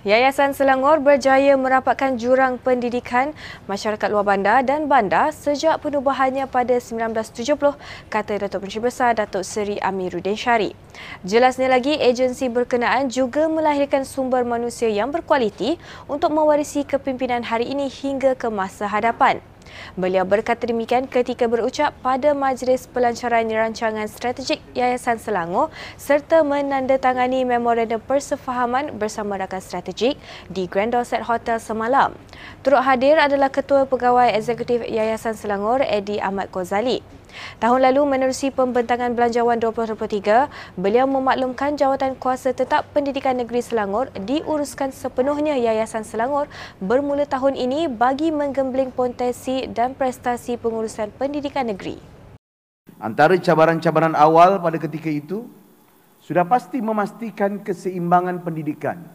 Yayasan Selangor berjaya merapatkan jurang pendidikan masyarakat luar bandar dan bandar sejak penubuhannya pada 1970, kata Datuk Menteri Besar Datuk Seri Amirudin Shari. Jelasnya lagi, agensi berkenaan juga melahirkan sumber manusia yang berkualiti untuk mewarisi kepimpinan hari ini hingga ke masa hadapan. Beliau berkata demikian ketika berucap pada Majlis Pelancaran Rancangan Strategik Yayasan Selangor serta menandatangani Memorandum Persefahaman bersama rakan strategik di Grand Dorset Hotel semalam. Turut hadir adalah Ketua Pegawai Eksekutif Yayasan Selangor, Eddie Ahmad Kozali. Tahun lalu, menerusi pembentangan belanjawan 2023, beliau memaklumkan jawatan kuasa tetap Pendidikan Negeri Selangor diuruskan sepenuhnya Yayasan Selangor bermula tahun ini bagi menggembling potensi dan prestasi pengurusan pendidikan negeri. Antara cabaran-cabaran awal pada ketika itu, sudah pasti memastikan keseimbangan pendidikan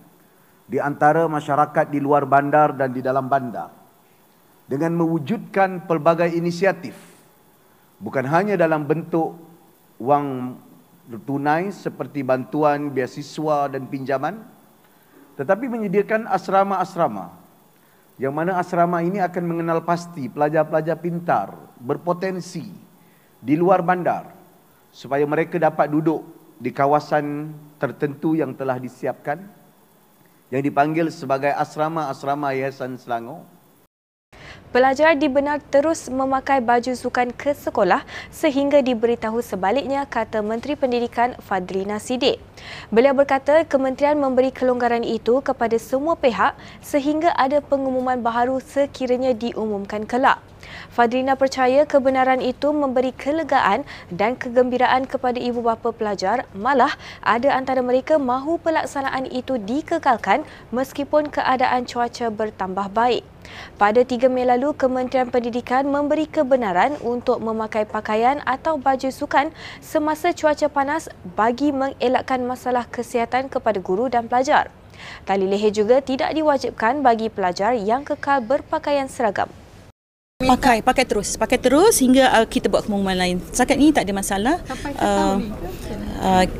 di antara masyarakat di luar bandar dan di dalam bandar dengan mewujudkan pelbagai inisiatif, bukan hanya dalam bentuk wang tunai seperti bantuan, beasiswa dan pinjaman, tetapi menyediakan asrama-asrama yang mana asrama ini akan mengenal pasti pelajar-pelajar pintar berpotensi di luar bandar supaya mereka dapat duduk di kawasan tertentu yang telah disiapkan, yang dipanggil sebagai asrama-asrama Yayasan Selangor. Pelajar dibenar terus memakai baju sukan ke sekolah sehingga diberitahu sebaliknya, kata Menteri Pendidikan Fadhlina Sidek. Beliau berkata kementerian memberi kelonggaran itu kepada semua pihak sehingga ada pengumuman baharu sekiranya diumumkan kelak. Fadhlina percaya kebenaran itu memberi kelegaan dan kegembiraan kepada ibu bapa pelajar, malah ada antara mereka mahu pelaksanaan itu dikekalkan meskipun keadaan cuaca bertambah baik. Pada 3 Mei lalu, Kementerian Pendidikan memberi kebenaran untuk memakai pakaian atau baju sukan semasa cuaca panas bagi mengelakkan masalah kesihatan kepada guru dan pelajar. Tali leher juga tidak diwajibkan bagi pelajar yang kekal berpakaian seragam. Pakai terus hingga kita buat pengumuman lain. Setakat ini tak ada masalah.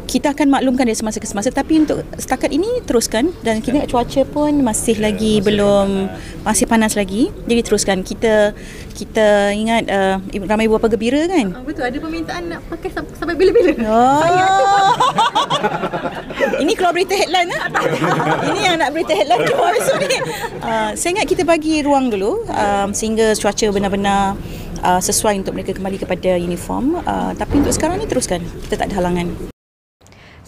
Kita akan maklumkan dari semasa ke semasa, tapi untuk setakat ini teruskan, dan kita cuaca pun masih lagi masih panas lagi. Jadi teruskan. Kita ingat ramai ibu bapa gembira kan? Betul, ada permintaan nak pakai sampai bila-bila. Oh. Ini keluar berita headline lah. Ini yang nak berita headline keluar besok ni. Saya ingat kita bagi ruang dulu sehingga cuaca benar-benar sesuai untuk mereka kembali kepada uniform, tapi untuk sekarang ni teruskan, kita tak ada halangan.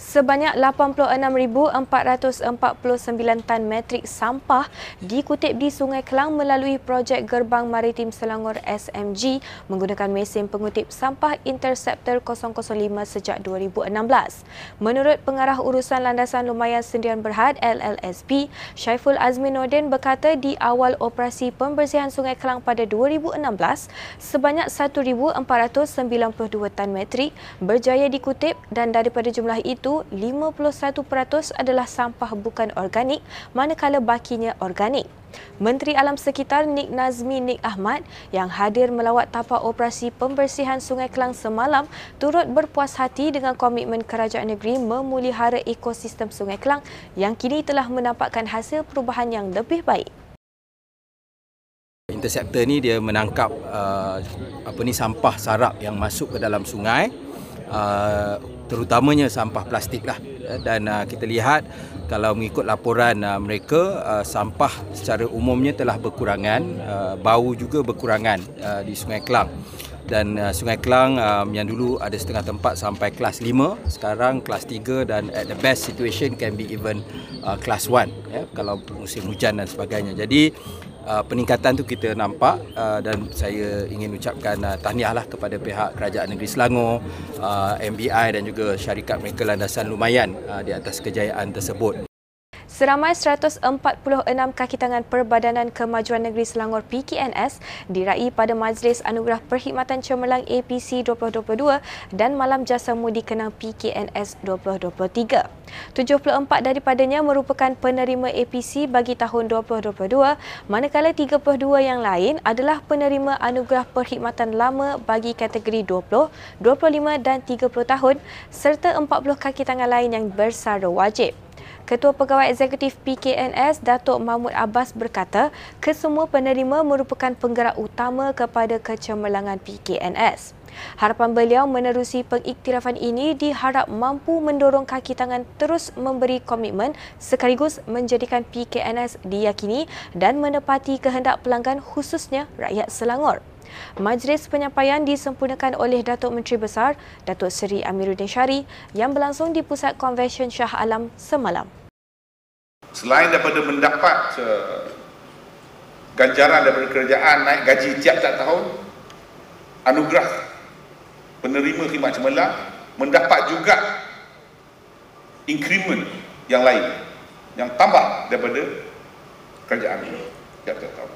Sebanyak 86,449 tan metrik sampah dikutip di Sungai Klang melalui projek Gerbang Maritim Selangor SMG menggunakan mesin pengutip sampah Interceptor 005 sejak 2016. Menurut Pengarah Urusan Landasan Lumayan Sendirian Berhad LLSP, Syaiful Azmin Nordin berkata di awal operasi pembersihan Sungai Klang pada 2016, sebanyak 1,492 tan metrik berjaya dikutip, dan daripada jumlah itu 51% adalah sampah bukan organik, manakala bakinya organik. Menteri Alam Sekitar Nik Nazmi Nik Ahmad yang hadir melawat tapak operasi pembersihan Sungai Klang semalam turut berpuas hati dengan komitmen kerajaan negeri memulihara ekosistem Sungai Klang yang kini telah menampakkan hasil perubahan yang lebih baik. Interceptor ni dia menangkap sampah sarap yang masuk ke dalam sungai. Terutamanya sampah plastik lah, dan kita lihat kalau mengikut laporan mereka, sampah secara umumnya telah berkurangan, bau juga berkurangan di Sungai Klang. Dan Sungai Klang yang dulu ada setengah tempat sampai kelas 5, sekarang kelas 3, dan at the best situation can be even kelas 1 kalau musim hujan dan sebagainya. Jadi peningkatan tu kita nampak, dan saya ingin ucapkan tahniahlah kepada pihak Kerajaan Negeri Selangor, MBI dan juga syarikat mereka Landasan Lumayan di atas kejayaan tersebut. Seramai 146 kaki tangan Perbadanan Kemajuan Negeri Selangor PKNS diraih pada Majlis Anugerah Perkhidmatan Cemerlang APC 2022 dan Malam Jasa Mudi Kenang PKNS 2023. 74 daripadanya merupakan penerima APC bagi tahun 2022, manakala 32 yang lain adalah penerima Anugerah Perkhidmatan Lama bagi kategori 20, 25 dan 30 tahun serta 40 kaki tangan lain yang bersara wajib. Ketua Pegawai Eksekutif PKNS, Dato' Mahmud Abbas berkata, kesemua penerima merupakan penggerak utama kepada kecemerlangan PKNS. Harapan beliau menerusi pengiktirafan ini diharap mampu mendorong kaki tangan terus memberi komitmen sekaligus menjadikan PKNS diyakini dan menepati kehendak pelanggan khususnya rakyat Selangor. Majlis penyampaian disempurnakan oleh Datuk Menteri Besar Datuk Seri Amirudin Shari yang berlangsung di Pusat Konvensyen Shah Alam semalam. Selain daripada mendapat ganjaran daripada kerajaan naik gaji tiap-tiap tahun, anugerah penerima khidmat cemerlang mendapat juga increment yang lain yang tambah daripada kerajaan ini tiap-tiap tahun.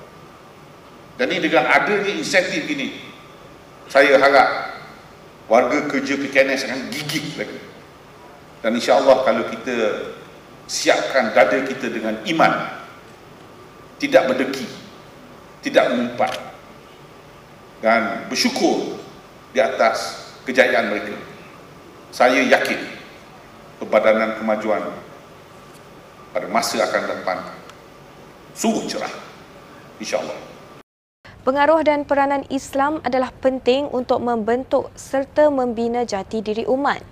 Jadi dengan adanya insentif ini, saya harap warga kerja PKNS akan gigih lagi. Dan insya-Allah kalau kita siapkan dada kita dengan iman, tidak berdeki, tidak mengumpat dan bersyukur di atas kejayaan mereka, saya yakin perbadanan kemajuan pada masa akan datang sungguh cerah, insya-Allah. Pengaruh dan peranan Islam adalah penting untuk membentuk serta membina jati diri umat.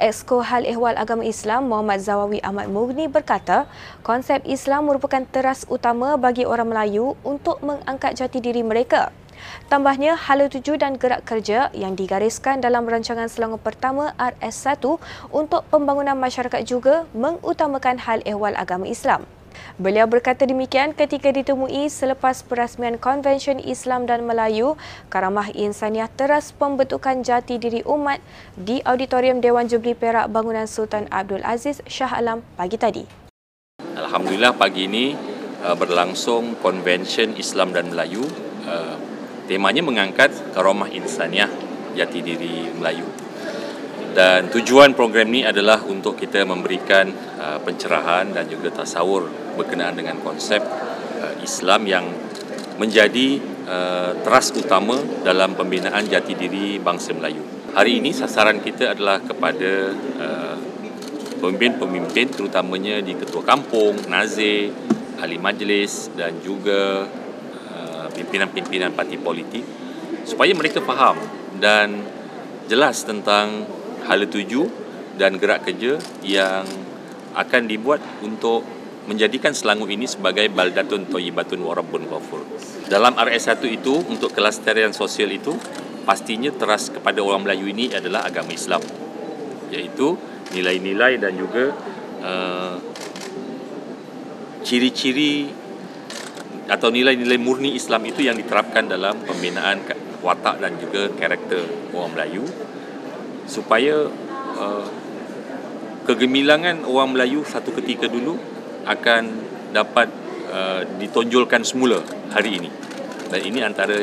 Exco Hal Ehwal Agama Islam Muhammad Zawawi Ahmad Mughni berkata, konsep Islam merupakan teras utama bagi orang Melayu untuk mengangkat jati diri mereka. Tambahnya, hala tuju dan gerak kerja yang digariskan dalam rancangan Selangor Pertama RS1 untuk pembangunan masyarakat juga mengutamakan hal ehwal agama Islam. Beliau berkata demikian ketika ditemui selepas perasmian Konvensyen Islam dan Melayu Karamah Insaniah Teras Pembentukan Jati Diri Umat di Auditorium Dewan Jubli Perak Bangunan Sultan Abdul Aziz Shah Alam pagi tadi. Alhamdulillah pagi ini berlangsung Konvensyen Islam dan Melayu. Temanya mengangkat Karamah Insaniah Jati Diri Melayu. Dan tujuan program ini adalah untuk kita memberikan pencerahan dan juga tasawur berkenaan dengan konsep Islam yang menjadi teras utama dalam pembinaan jati diri bangsa Melayu. Hari ini sasaran kita adalah kepada pemimpin-pemimpin terutamanya di ketua kampung, nazir, ahli majlis dan juga pimpinan-pimpinan parti politik supaya mereka faham dan jelas tentang hala tuju dan gerak kerja yang akan dibuat untuk menjadikan Selangor ini sebagai Baldatun Toyibatun Warabun Ghafur. Dalam RS1 itu, untuk kelas tarian sosial itu, pastinya teras kepada orang Melayu ini adalah agama Islam, iaitu nilai-nilai dan juga ciri-ciri atau nilai-nilai murni Islam itu yang diterapkan dalam pembinaan watak dan juga karakter orang Melayu, supaya kegemilangan orang Melayu satu ketika dulu akan dapat ditonjolkan semula hari ini. Dan ini antara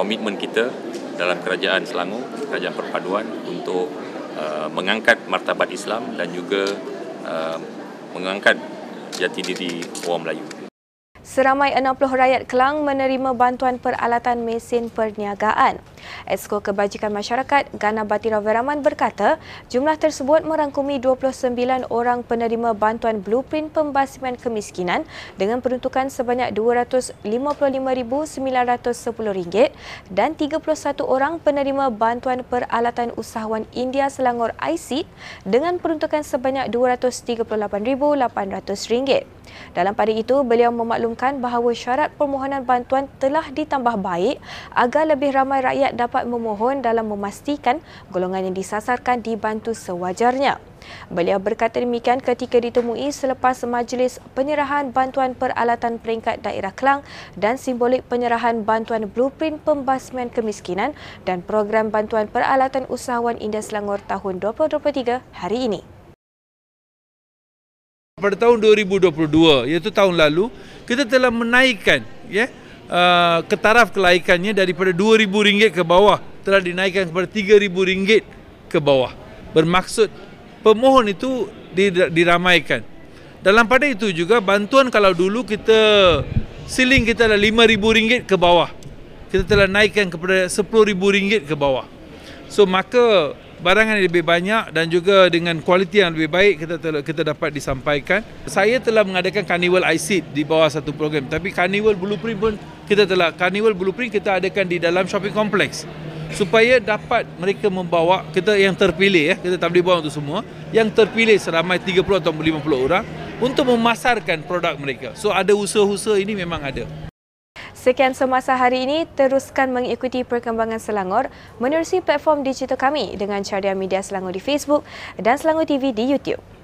komitmen kita dalam kerajaan Selangor, kerajaan perpaduan untuk mengangkat martabat Islam dan juga mengangkat jati diri orang Melayu. Seramai 60 rakyat Kelang menerima bantuan peralatan mesin perniagaan. Exco Kebajikan Masyarakat Ganabati Raviraman berkata, jumlah tersebut merangkumi 29 orang penerima bantuan Blueprint Pembasaran Kemiskinan dengan peruntukan sebanyak RM255,910 dan 31 orang penerima bantuan peralatan usahawan India Selangor I-Seed dengan peruntukan sebanyak RM238,800. Dalam pada itu, beliau memaklumkan bahawa syarat permohonan bantuan telah ditambah baik agar lebih ramai rakyat dapat memohon dalam memastikan golongan yang disasarkan dibantu sewajarnya. Beliau berkata demikian ketika ditemui selepas majlis penyerahan bantuan peralatan peringkat daerah Kelang dan simbolik penyerahan bantuan Blueprint Pembasaran Kemiskinan dan program bantuan peralatan usahawan India Selangor tahun 2023 hari ini. Pada tahun 2022, iaitu tahun lalu, kita telah menaikkan ketaraf kelaikannya daripada RM2,000 ke bawah, telah dinaikkan kepada RM3,000 ke bawah. Bermaksud pemohon itu diramaikan. Dalam pada itu juga bantuan, kalau dulu kita siling kita adalah RM5,000 ke bawah, kita telah naikkan kepada RM10,000 ke bawah. So maka barangan yang lebih banyak dan juga dengan kualiti yang lebih baik kita dapat disampaikan. Saya telah mengadakan Carnival I-Seed di bawah satu program, tapi Carnival Blueprint pun kita adakan di dalam shopping kompleks supaya dapat mereka membawa kita yang terpilih, kita tak boleh bawa untuk semua, yang terpilih seramai 30 atau 50 orang untuk memasarkan produk mereka. So ada usaha-usaha ini memang ada. Sekian semasa hari ini, teruskan mengikuti perkembangan Selangor menerusi platform digital kami dengan carian media Selangor di Facebook dan Selangor TV di YouTube.